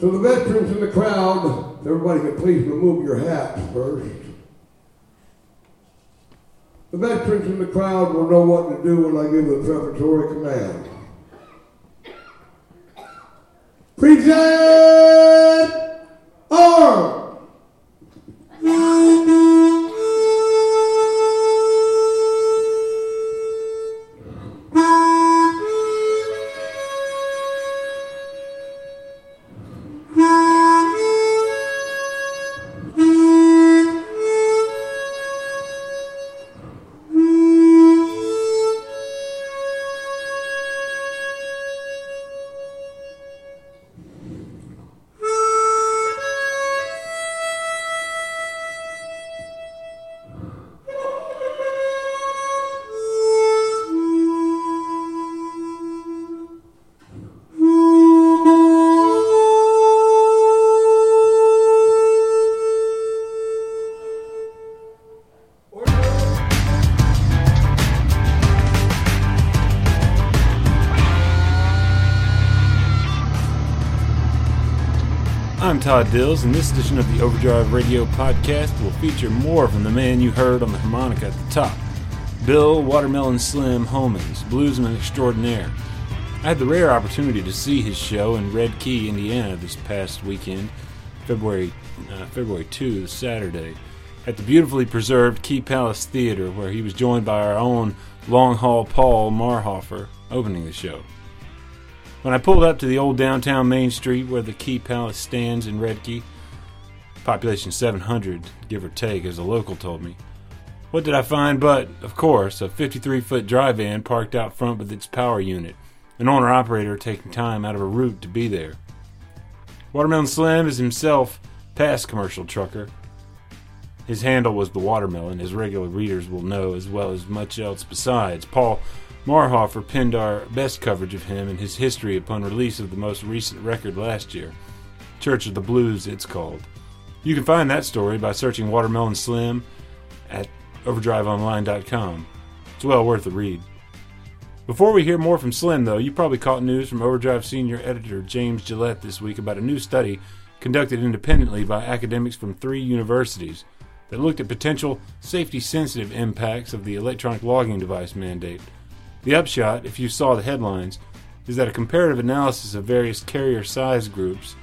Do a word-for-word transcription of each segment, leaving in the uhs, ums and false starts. To the veterans in the crowd, if everybody could please remove your hats first. The veterans in the crowd will know what to do when I give the preparatory command. Present arms! I'm Todd Dills, and this edition of the Overdrive Radio Podcast will feature more from the man you heard on the harmonica at the top, Bill Watermelon Slim Holmes, bluesman extraordinaire. I had the rare opportunity to see his show in Red Key, Indiana this past weekend, February uh, February second, Saturday, at the beautifully preserved Key Palace Theater, where he was joined by our own long-haul Paul Marhoefer opening the show. When I pulled up to the old downtown Main Street where the Key Palace stands in Red Key, population seven hundred, give or take, as a local told me, what did I find but, of course, a fifty-three foot dry van parked out front with its power unit, an owner-operator taking time out of a route to be there. Watermelon Slim is himself past commercial trucker. His handle was the Watermelon, as regular readers will know, as well as much else besides. Paul Marhoefer penned our best coverage of him and his history upon release of the most recent record last year, Church of the Blues, it's called. You can find that story by searching Watermelon Slim at Overdrive Online dot com. It's well worth a read. Before we hear more from Slim, though, you probably caught news from Overdrive senior editor James Gillette this week about a new study conducted independently by academics from three universities that looked at potential safety-sensitive impacts of the electronic logging device mandate. The upshot, if you saw the headlines, is that a comparative analysis of various carrier size groups,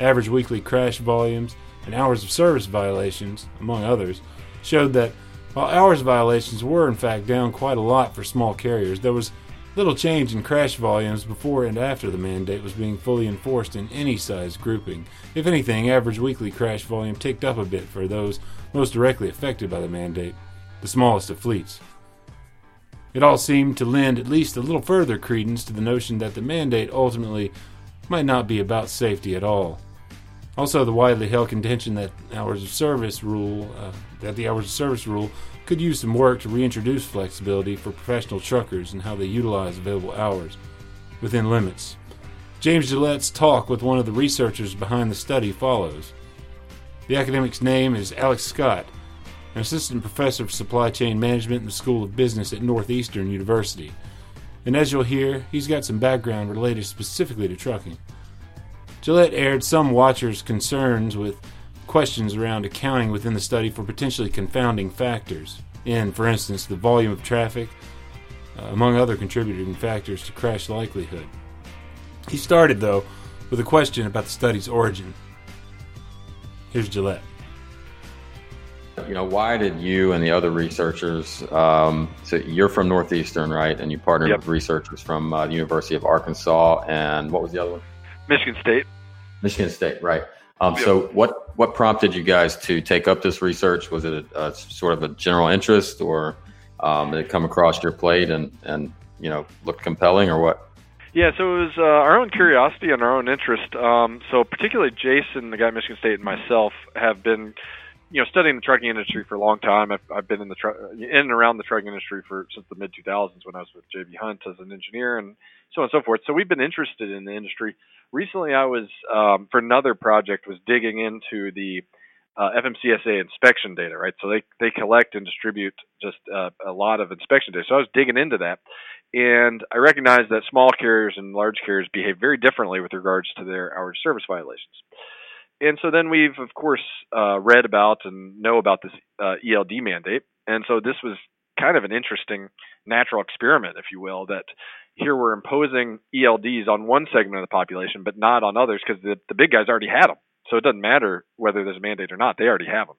average weekly crash volumes, and hours of service violations, among others, showed that while hours violations were in fact down quite a lot for small carriers, there was little change in crash volumes before and after the mandate was being fully enforced in any size grouping. If anything, average weekly crash volume ticked up a bit for those most directly affected by the mandate, the smallest of fleets. It all seemed to lend at least a little further credence to the notion that the mandate ultimately might not be about safety at all. Also, the widely held contention that hours of service rule uh, that the hours of service rule could use some work to reintroduce flexibility for professional truckers and how they utilize available hours within limits. James Gillette's talk with one of the researchers behind the study follows. The academic's name is Alex Scott, an assistant professor of supply chain management in the School of Business at Northeastern University. And as you'll hear, he's got some background related specifically to trucking. Gillette aired some watchers' concerns with questions around accounting within the study for potentially confounding factors in, for instance, the volume of traffic, uh, among other contributing factors to crash likelihood. He started, though, with a question about the study's origin. Here's Gillette. You know, why did you and the other researchers, um, so you're from Northeastern, right? And you partnered yep. with researchers from uh, the University of Arkansas and what was the other one? Michigan State. Michigan State, right. Um, yep. So what, what prompted you guys to take up this research? Was it a, a sort of a general interest or um, did it come across your plate and, and, you know, looked compelling or what? Yeah, so it was uh, our own curiosity and our own interest. Um, so particularly Jason, the guy at Michigan State, and myself have been you know, studying the trucking industry for a long time. I've, I've been in the tr- in and around the trucking industry for since the mid two thousands when I was with J B. Hunt as an engineer and so on and so forth. So we've been interested in the industry. Recently, I was um, for another project was digging into the uh, F M C S A inspection data, right? So they they collect and distribute just uh, a lot of inspection data. So I was digging into that, And I recognize that small carriers and large carriers behave very differently with regards to their hours of service violations. And so then we've, of course, uh, read about and know about this uh, E L D mandate. And so this was kind of an interesting natural experiment, if you will, that here we're imposing E L Ds on one segment of the population, but not on others because the, the big guys already had them. So it doesn't matter whether there's a mandate or not. They already have them.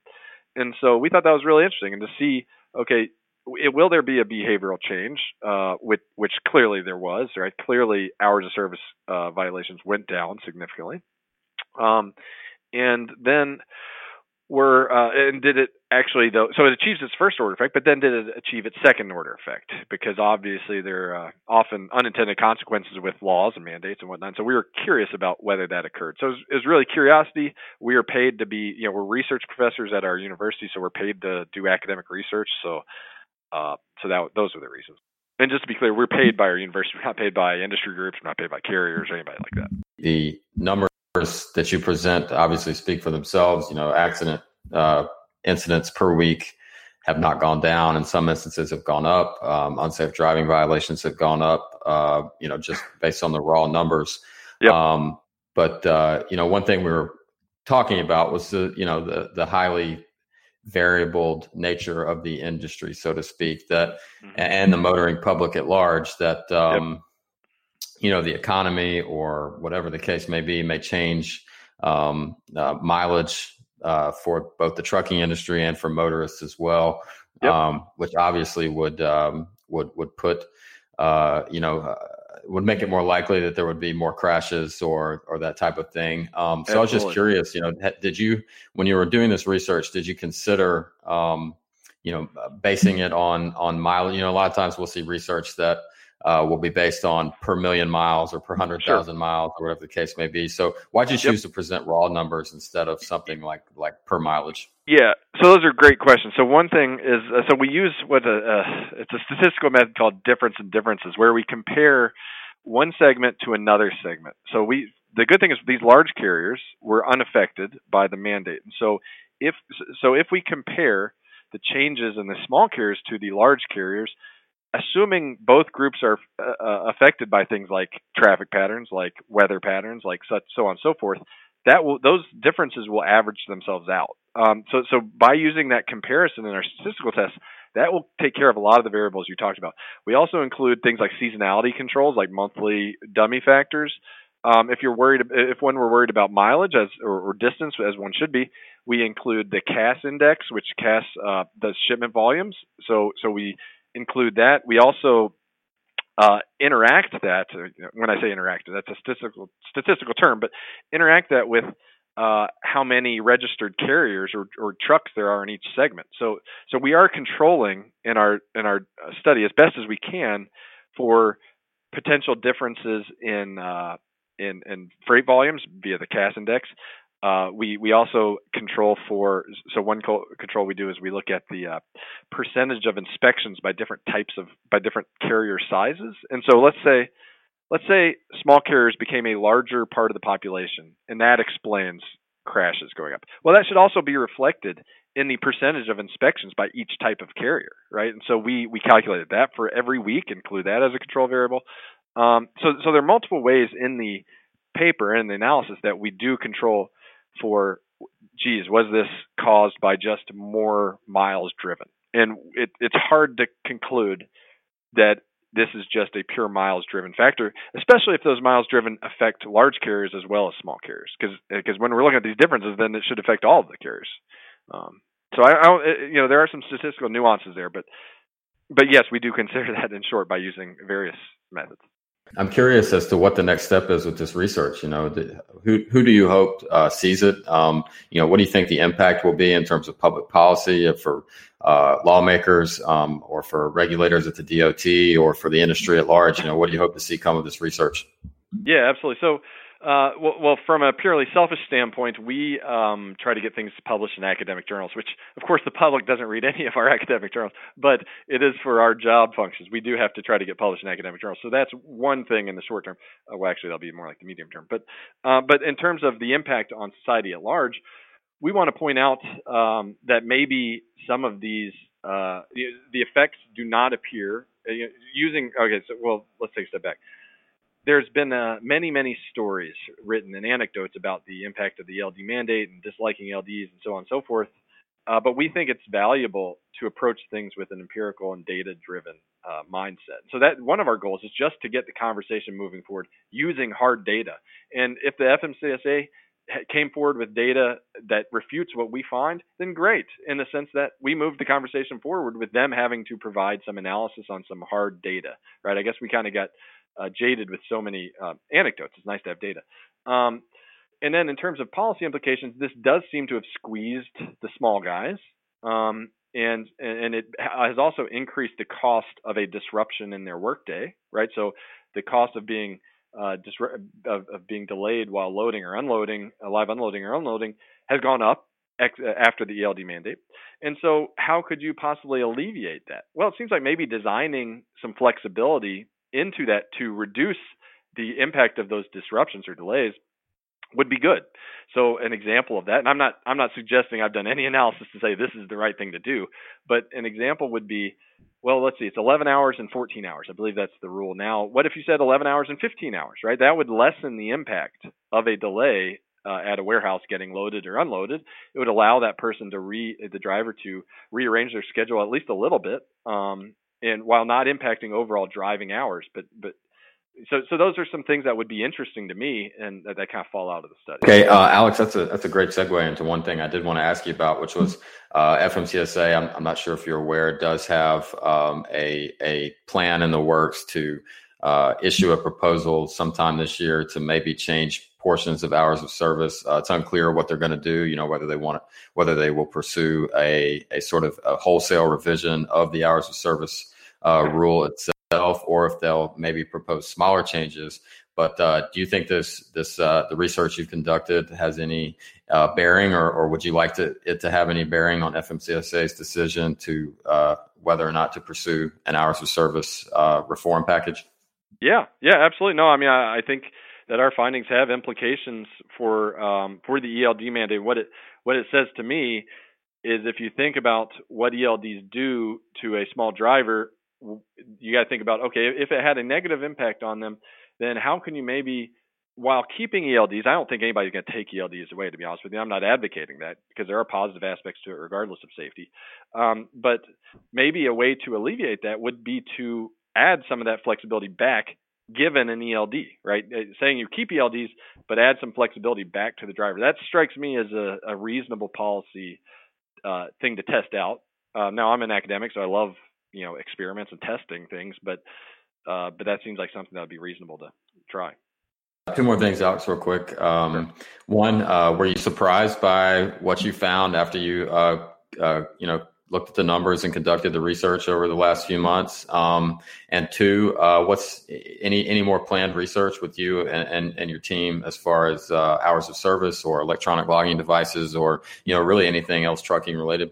And so we thought that was really interesting. And to see, okay, it, will there be a behavioral change, uh, with, which clearly there was, right? Clearly hours of service uh, violations went down significantly. Um, and then we're, uh, and did it actually though, so it achieves its first order effect, but then did it achieve its second order effect? Because obviously there are uh, often unintended consequences with laws and mandates and whatnot. So we were curious about whether that occurred. So it was, it was really curiosity. We are paid to be, you know, we're research professors at our university, so we're paid to do academic research. So, uh, so that, those were the reasons. And just to be clear, we're paid by our university. We're not paid by industry groups. We're not paid by carriers or anybody like that. The number that you present obviously speak for themselves. You know, accident uh, incidents per week have not gone down. In some instances have gone up. Um, unsafe driving violations have gone up, uh, you know, just based on the raw numbers. Yep. Um, but, uh, you know, one thing we were talking about was, the you know, the, the highly variabled nature of the industry, so to speak, that mm-hmm. and the motoring public at large that, um, yep. you know, the economy or whatever the case may be, may change um, uh, mileage uh, for both the trucking industry and for motorists as well, yep. um, which obviously would um, would would put, uh, you know, uh, would make it more likely that there would be more crashes or or that type of thing. Um, so Absolutely. I was just curious, you know, did you, when you were doing this research, did you consider, um, you know, basing it on on mileage? You know, a lot of times we'll see research that Uh, will be based on per million miles or per hundred thousand sure. miles or whatever the case may be. So why'd you choose yep. to present raw numbers instead of something like, like per mileage? Yeah. So those are great questions. So one thing is, uh, so we use what a, uh, it's a statistical method called difference and differences, where we compare one segment to another segment. So we, the good thing is these large carriers were unaffected by the mandate. And so if, so if we compare the changes in the small carriers to the large carriers, assuming both groups are uh, affected by things like traffic patterns, like weather patterns, like such, so on and so forth, that will, those differences will average themselves out. Um, so, so by using that comparison in our statistical tests, that will take care of a lot of the variables you talked about. We also include things like seasonality controls, like monthly dummy factors. Um, if you're worried, if one were worried about mileage as or, or distance, as one should be, we include the C A S index, which C A S uh, does shipment volumes. So, so we include that. We also uh, interact that. When I say interact, that's a statistical statistical term, but interact that with uh, how many registered carriers or, or trucks there are in each segment. So, so we are controlling in our in our study as best as we can for potential differences in uh, in, in freight volumes via the C A S index. Uh, we, we also control for, so one co- control we do is we look at the uh, percentage of inspections by different types of, by different carrier sizes. And so let's say, let's say small carriers became a larger part of the population, and that explains crashes going up. Well, that should also be reflected in the percentage of inspections by each type of carrier, right? And so we, we calculated that for every week, include that as a control variable. Um, so, so there are multiple ways in the paper and the analysis that we do control for, geez, was this caused by just more miles driven? And it, it's hard to conclude that this is just a pure miles driven factor, especially if those miles driven affect large carriers as well as small carriers. Because because when we're looking at these differences, then it should affect all of the carriers. Um, so I, I you know, there are some statistical nuances there, but but yes, we do consider that in short by using various methods. I'm curious as to what the next step is with this research. You know, the, who who do you hope uh, sees it? Um, you know, what do you think the impact will be in terms of public policy for uh, lawmakers um, or for regulators at the D O T or for the industry at large? You know, what do you hope to see come of this research? Yeah, absolutely. So, uh, well, well, from a purely selfish standpoint, we um, try to get things published in academic journals, which, of course, the public doesn't read any of our academic journals, but it is for our job functions. We do have to try to get published in academic journals. So that's one thing in the short term. Uh, well, actually, that'll be more like the medium term. But uh, but in terms of the impact on society at large, we want to point out um, that maybe some of these, uh, the, the effects do not appear using, okay, so, well, let's take a step back. There's been uh, many, many stories written and anecdotes about the impact of the L D mandate and disliking L Ds and so on and so forth. Uh, but we think it's valuable to approach things with an empirical and data-driven uh, mindset. So that one of our goals is just to get the conversation moving forward using hard data. And if the F M C S A came forward with data that refutes what we find, then great, in the sense that we move the conversation forward with them having to provide some analysis on some hard data, right? I guess we kind of got uh, jaded with so many uh, anecdotes. It's nice to have data. Um, and then in terms of policy implications, this does seem to have squeezed the small guys, um, and and it has also increased the cost of a disruption in their workday, right? So the cost of being Uh, disru- of, of being delayed while loading or unloading, uh, live unloading or unloading, has gone up ex- after the E L D mandate. And so how could you possibly alleviate that? Well, it seems like maybe designing some flexibility into that to reduce the impact of those disruptions or delays would be good. So an example of that, and I'm not I'm not suggesting I've done any analysis to say this is the right thing to do, but an example would be, well, let's see, it's eleven hours and fourteen hours. I believe that's the rule now. What if you said eleven hours and fifteen hours, right? That would lessen the impact of a delay uh, at a warehouse getting loaded or unloaded. It would allow that person to re the driver to rearrange their schedule at least a little bit, um, and while not impacting overall driving hours, but but. So, so those are some things that would be interesting to me, and that, that kind of fall out of the study. Okay, uh, Alex, that's a that's a great segue into one thing I did want to ask you about, which was uh, F M C S A. I'm, I'm not sure if you're aware, does have um, a a plan in the works to uh, issue a proposal sometime this year to maybe change portions of hours of service. Uh, it's unclear what they're going to do. You know, whether they want whether they will pursue a a sort of a wholesale revision of the hours of service uh, rule itself, or if they'll maybe propose smaller changes. But uh, do you think this this uh, the research you've conducted has any uh, bearing, or, or would you like to, it to have any bearing on F M C S A's decision to uh, whether or not to pursue an hours of service uh, reform package? Yeah, yeah, absolutely. No, I mean, I, I think that our findings have implications for um, for the E L D mandate. What it what it says to me is, if you think about what E L Ds do to a small driver, you got to think about, okay, if it had a negative impact on them, then how can you maybe, while keeping E L Ds, I don't think anybody's going to take E L Ds away, to be honest with you. I'm not advocating that, because there are positive aspects to it regardless of safety. Um, but maybe a way to alleviate that would be to add some of that flexibility back given an E L D, right? Saying you keep E L Ds, but add some flexibility back to the driver. That strikes me as a, a reasonable policy uh, thing to test out. Uh, now, I'm an academic, so I love you know, experiments and testing things, but uh, but that seems like something that would be reasonable to try. Two more things, Alex, real quick. Um, sure. One, uh, were you surprised by what you found after you, uh, uh, you know, looked at the numbers and conducted the research over the last few months? Um, and two, uh, what's any any more planned research with you and, and, and your team as far as uh, hours of service or electronic logging devices, or, you know, really anything else trucking related?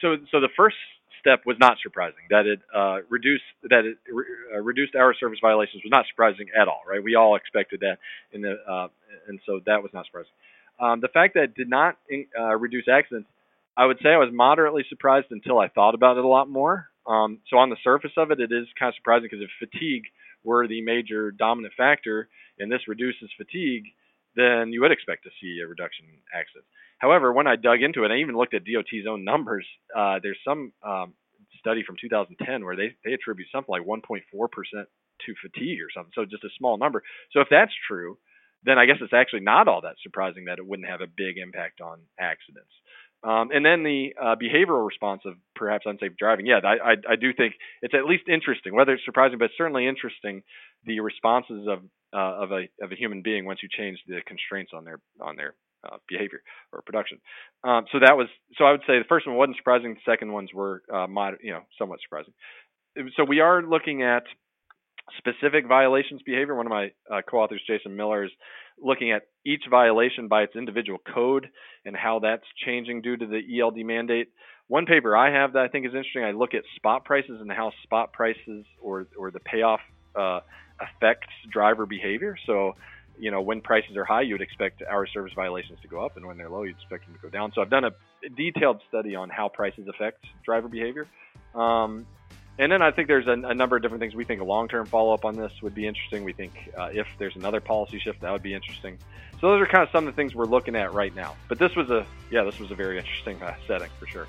So, so the first step was not surprising. That it uh, reduced that it re- uh, reduced hour service violations was not surprising at all, right? We all expected that, in the uh, and so that was not surprising. Um, the fact that it did not uh, reduce accidents, I would say I was moderately surprised until I thought about it a lot more. Um, so on the surface of it, it is kind of surprising, because if fatigue were the major dominant factor and this reduces fatigue, then you would expect to see a reduction in accidents. However, when I dug into it, I even looked at D O T's own numbers. Uh, there's some um, study from two thousand ten where they, they attribute something like one point four percent to fatigue or something, so just a small number. So if that's true, then I guess it's actually not all that surprising that it wouldn't have a big impact on accidents. Um, and then the uh, behavioral response of perhaps unsafe driving. Yeah, I, I, I do think it's at least interesting, whether it's surprising, but it's certainly interesting, the responses of uh, of a of a human being once you change the constraints on their on their Uh, behavior or production. Um, so that was, so I would say the first one wasn't surprising. The second ones were, uh, mod, you know, somewhat surprising. So we are looking at specific violations behavior. One of my uh, co-authors, Jason Miller, is looking at each violation by its individual code and how that's changing due to the E L D mandate. One paper I have that I think is interesting, I look at spot prices and how spot prices or, or the payoff uh, affects driver behavior. So you know, when prices are high, you would expect hour service violations to go up, and when they're low, you'd expect them to go down. So I've done a detailed study on how prices affect driver behavior. Um, And then I think there's a, a number of different things. We think a long-term follow-up on this would be interesting. We think uh, if there's another policy shift, that would be interesting. So those are kind of some of the things we're looking at right now. But this was a, yeah, this was a very interesting uh, setting for sure.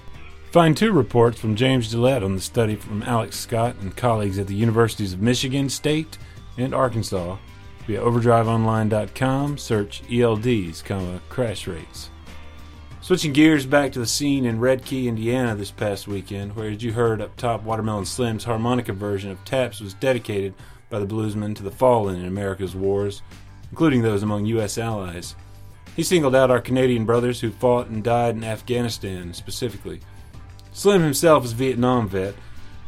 Find two reports from James Gillette on the study from Alex Scott and colleagues at the Universities of Michigan State and Arkansas via overdrive online dot com, search E L Ds, comma, crash rates. Switching gears back to the scene in Red Key, Indiana this past weekend, where, as you heard up top, Watermelon Slim's harmonica version of Taps was dedicated by the bluesman to the fallen in America's wars, including those among U S allies. He singled out our Canadian brothers who fought and died in Afghanistan specifically. Slim himself is a Vietnam vet,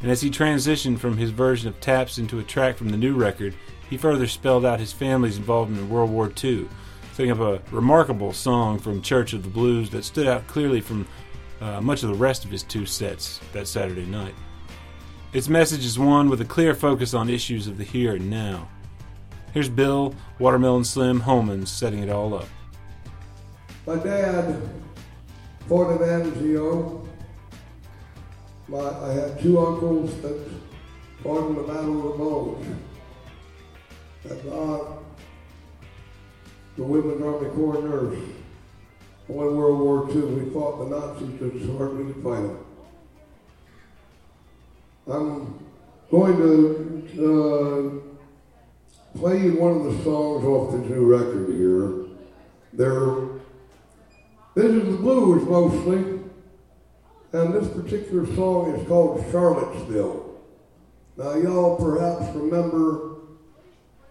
and as he transitioned from his version of Taps into a track from the new record, he further spelled out his family's involvement in World War Two, setting up a remarkable song from Church of the Blues that stood out clearly from uh, much of the rest of his two sets that Saturday night. Its message is one with a clear focus on issues of the here and now. Here's Bill Watermelon Slim Holmes setting it all up. My dad fought in Anzio. My, I had two uncles that fought in the Battle of the Bulge. And I, the Women's Army Corps nurse. In World War Two, we fought the Nazis as hard as we could fight them. I'm going to uh, play one of the songs off the new record here. They're, this is the blues mostly, and this particular song is called Charlottesville. Now y'all perhaps remember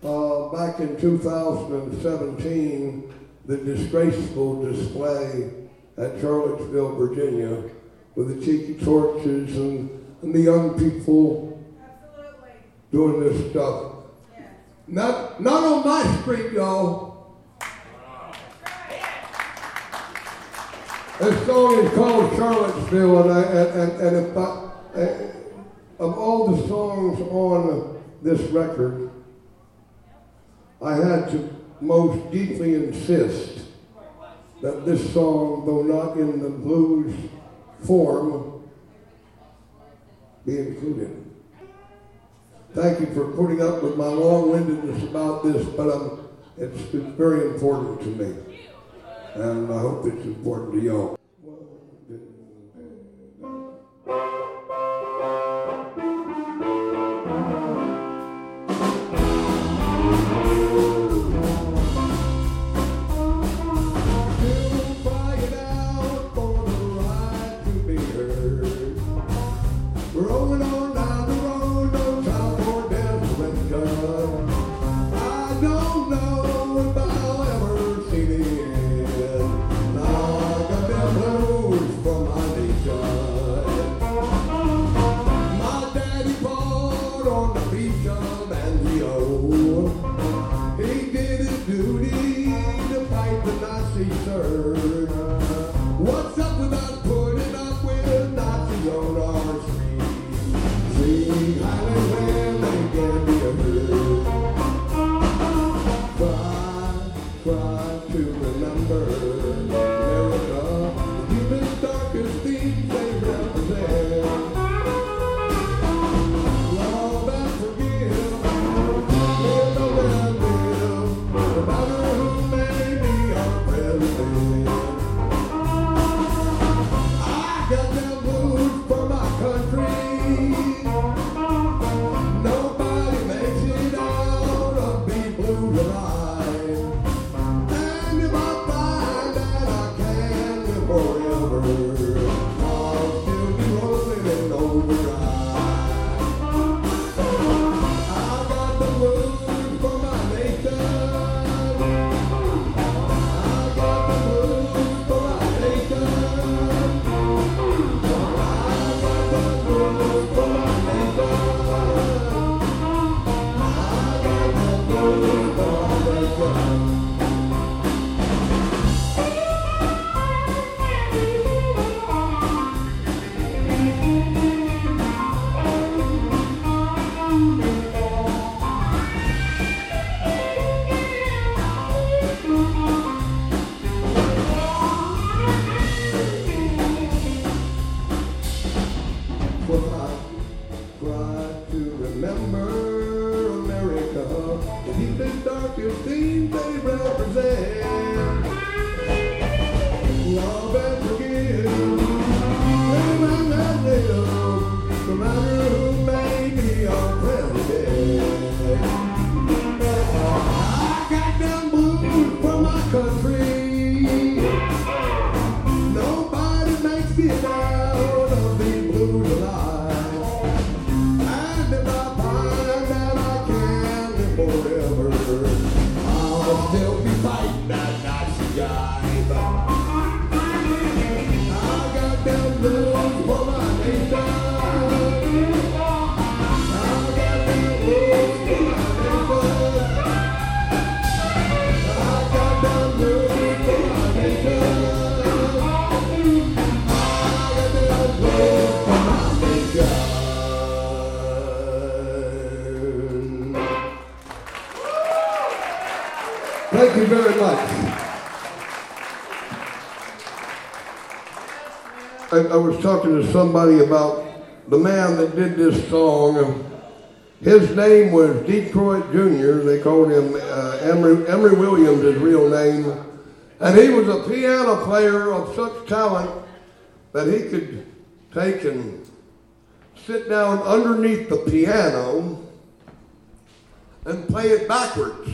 Uh, back in two thousand seventeen, the disgraceful display at Charlottesville, Virginia, with the cheeky torches and, and the young people Absolutely. doing this stuff. Yeah. Not, not on my street, y'all. Wow. This song is called Charlottesville, and, I, and, and, and if I, of all the songs on this record, I had to most deeply insist that this song, though not in the blues form, be included. Thank you for putting up with my long-windedness about this, but um, it's, it's very important to me, and I hope it's important to y'all. Thank you. Thank you very much. I, I was talking to somebody about the man that did this song. His name was Detroit Junior They called him uh, Emory, Emory Williams, his real name. And he was a piano player of such talent that he could take and sit down underneath the piano and play it backwards.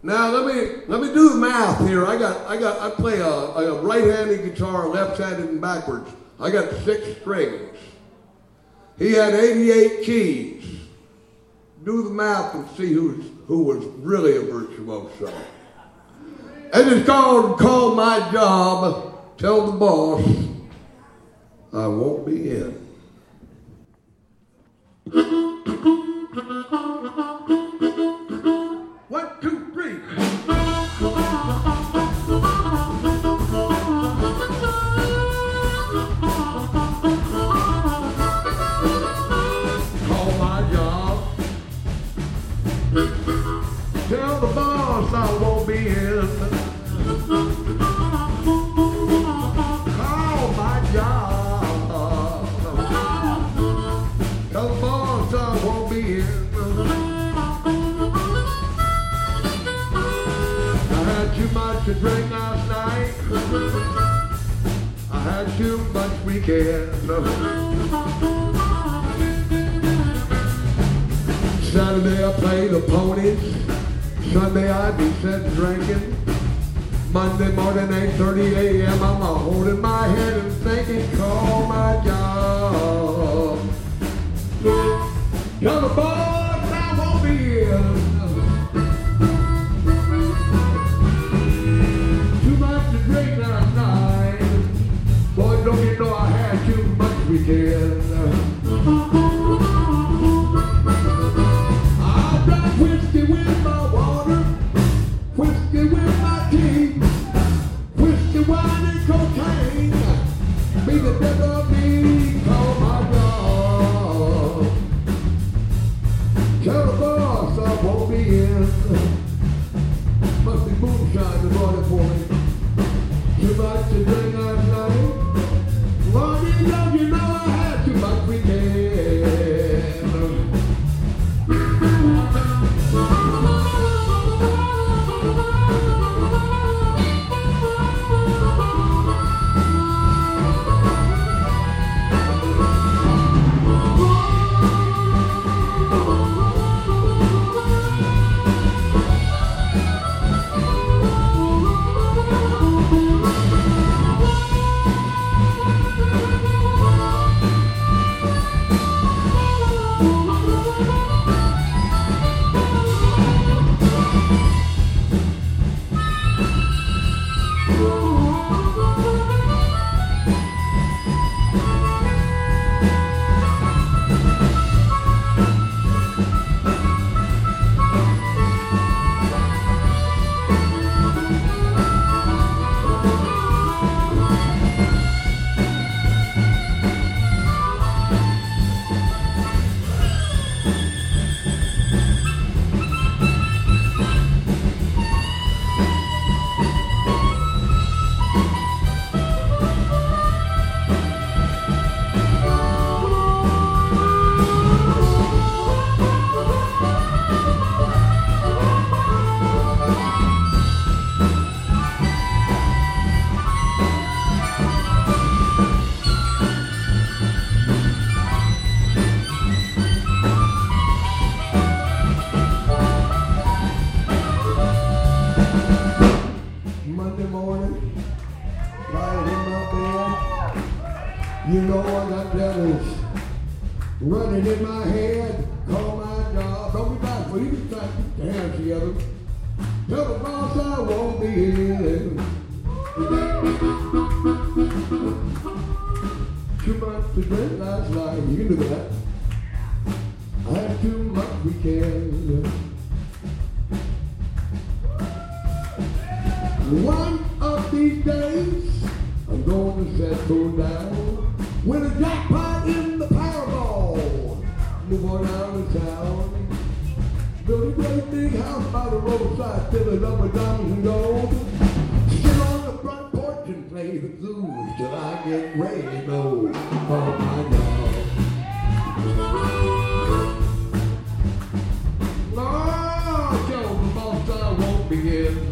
Now let me let me do the math here. I got I got I play a, a right-handed guitar, left-handed and backwards. I got six strings. He had eighty-eight keys. Do the math and see who's who was really a virtuoso. And it's called Call My Job. Tell the boss I won't be in. One, two, three. To drink last night, I had too much weekend. Saturday I played the ponies. Sunday I'd be sitting drinking. Monday morning eight thirty a.m. I'm holding my head and thinking, call my job. You're the boss. I drank whiskey with my water, whiskey with my tea, whiskey, wine, and cocaine. Be the death of me, call my dog. Tell the boss I won't be in. Must be moonshine in the morning for me. Too much to drink last night. Lord, you know, you know I had too much weekend. In my head, call my job. Don't be bashful. You can try to keep your hands together. till the boss I won't be in. Too much to drink last night, you knew that. I had too much weekend. One of these days, I'm gonna settle down with a jackpot in the Powerball. Move on down to town, build a great big house by the roadside, fill it up with diamonds and gold. Sit on the front porch and play the blues till I get ready to go. Oh my God. Lord, show the boss I won't begin.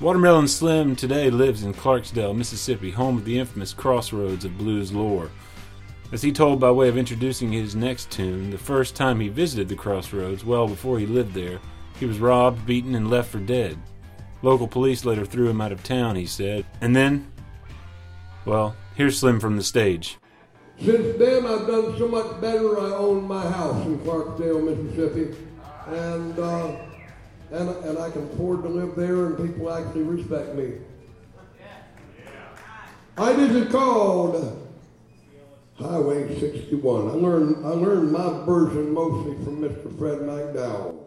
Watermelon Slim today lives in Clarksdale, Mississippi, home of the infamous crossroads of blues lore. As he told by way of introducing his next tune, the first time he visited the crossroads, well before he lived there, he was robbed, beaten, and left for dead. Local police later threw him out of town, he said. And then, well, here's Slim from the stage. Since then, I've done so much better. I own my house in Clarksdale, Mississippi, and, uh... And, and I can afford to live there, and people actually respect me. I this is called Highway sixty-one. I learned I learned my version mostly from Mister Fred McDowell.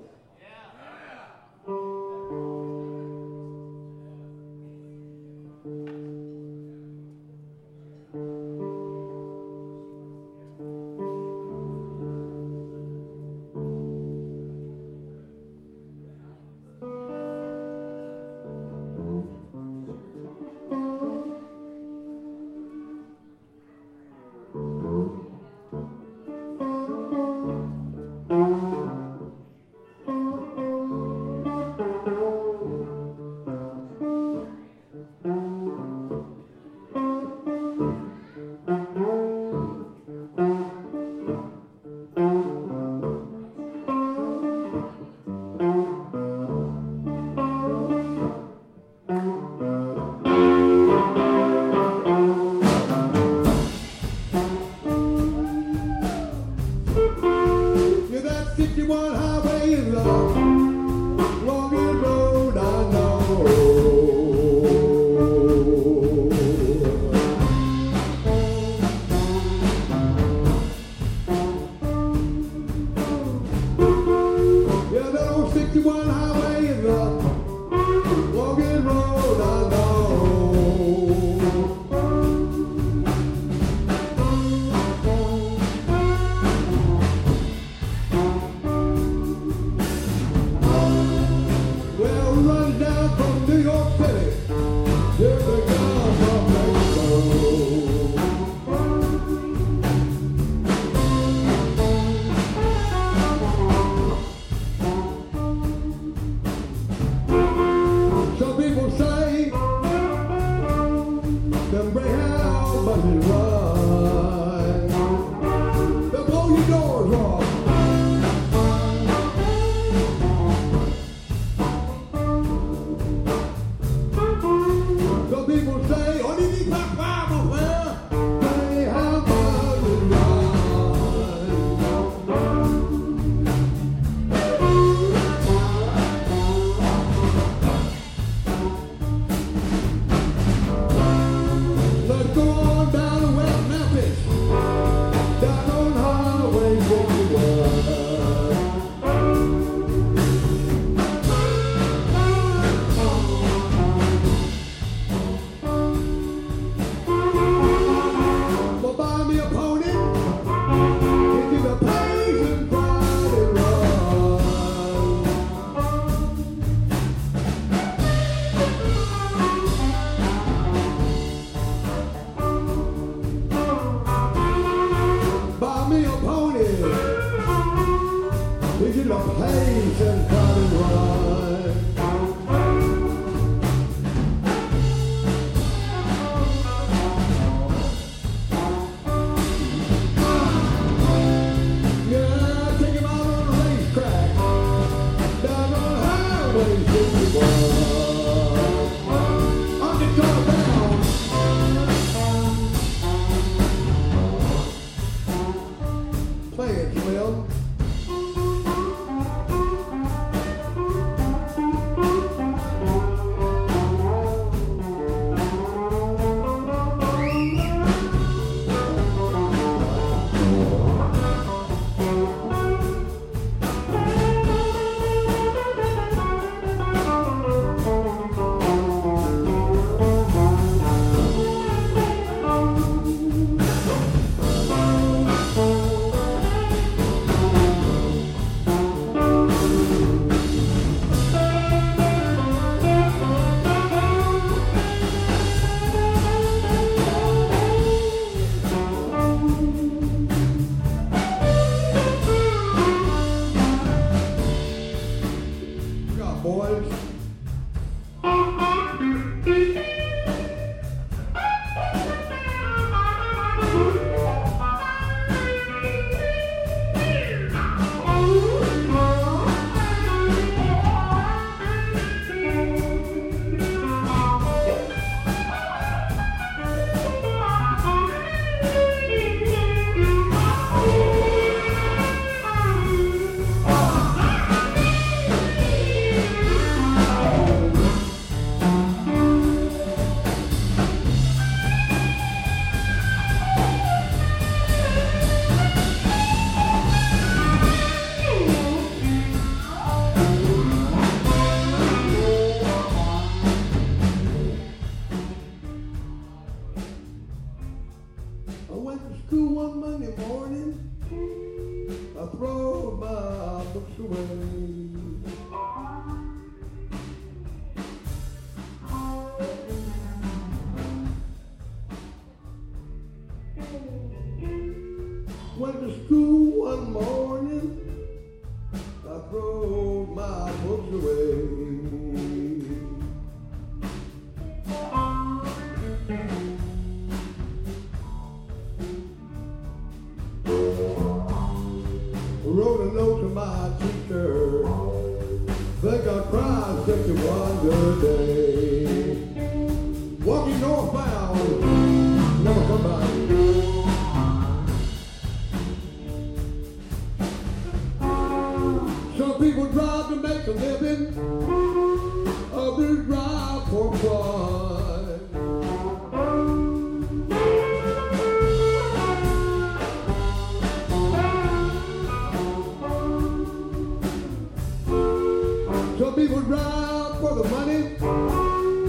Some people drive for the money.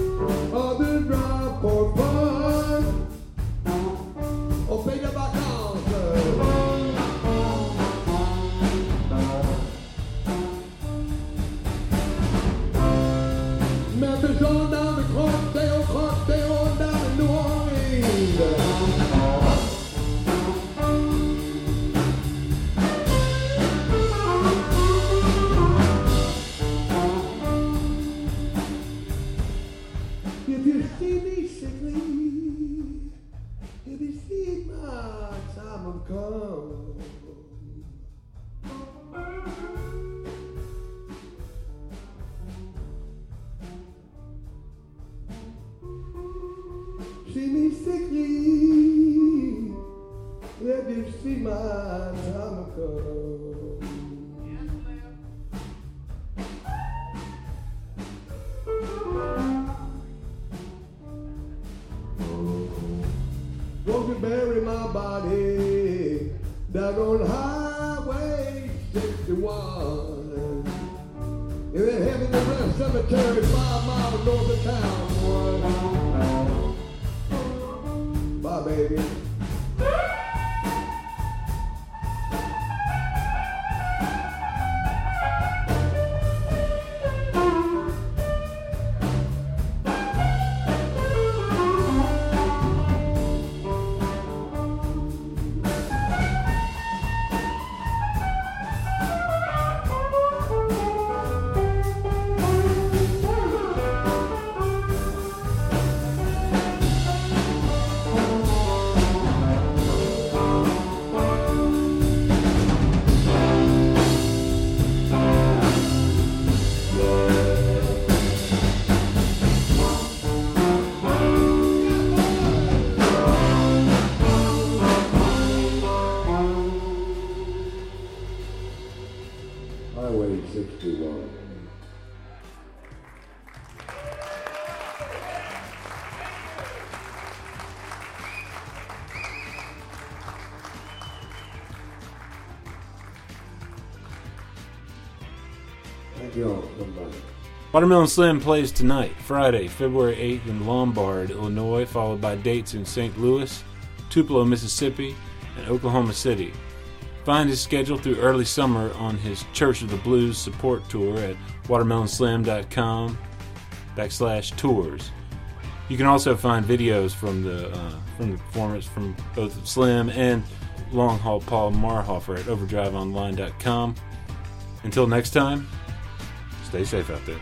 If you see me sickly, if you see my time will come. See me sickly, let you see my time will come. Won't you bury my body down on Highway sixty-one in the heavy ground cemetery five miles north of town? Bye, baby. Watermelon Slim plays tonight, Friday, February eighth in Lombard, Illinois, followed by dates in Saint Louis, Tupelo, Mississippi, and Oklahoma City. Find his schedule through early summer on his Church of the Blues support tour at watermelonslim.com backslash tours. You can also find videos from the uh, from the performance from both Slim and Long Haul Paul Marhoefer at Overdrive Online dot com. Until next time, stay safe out there.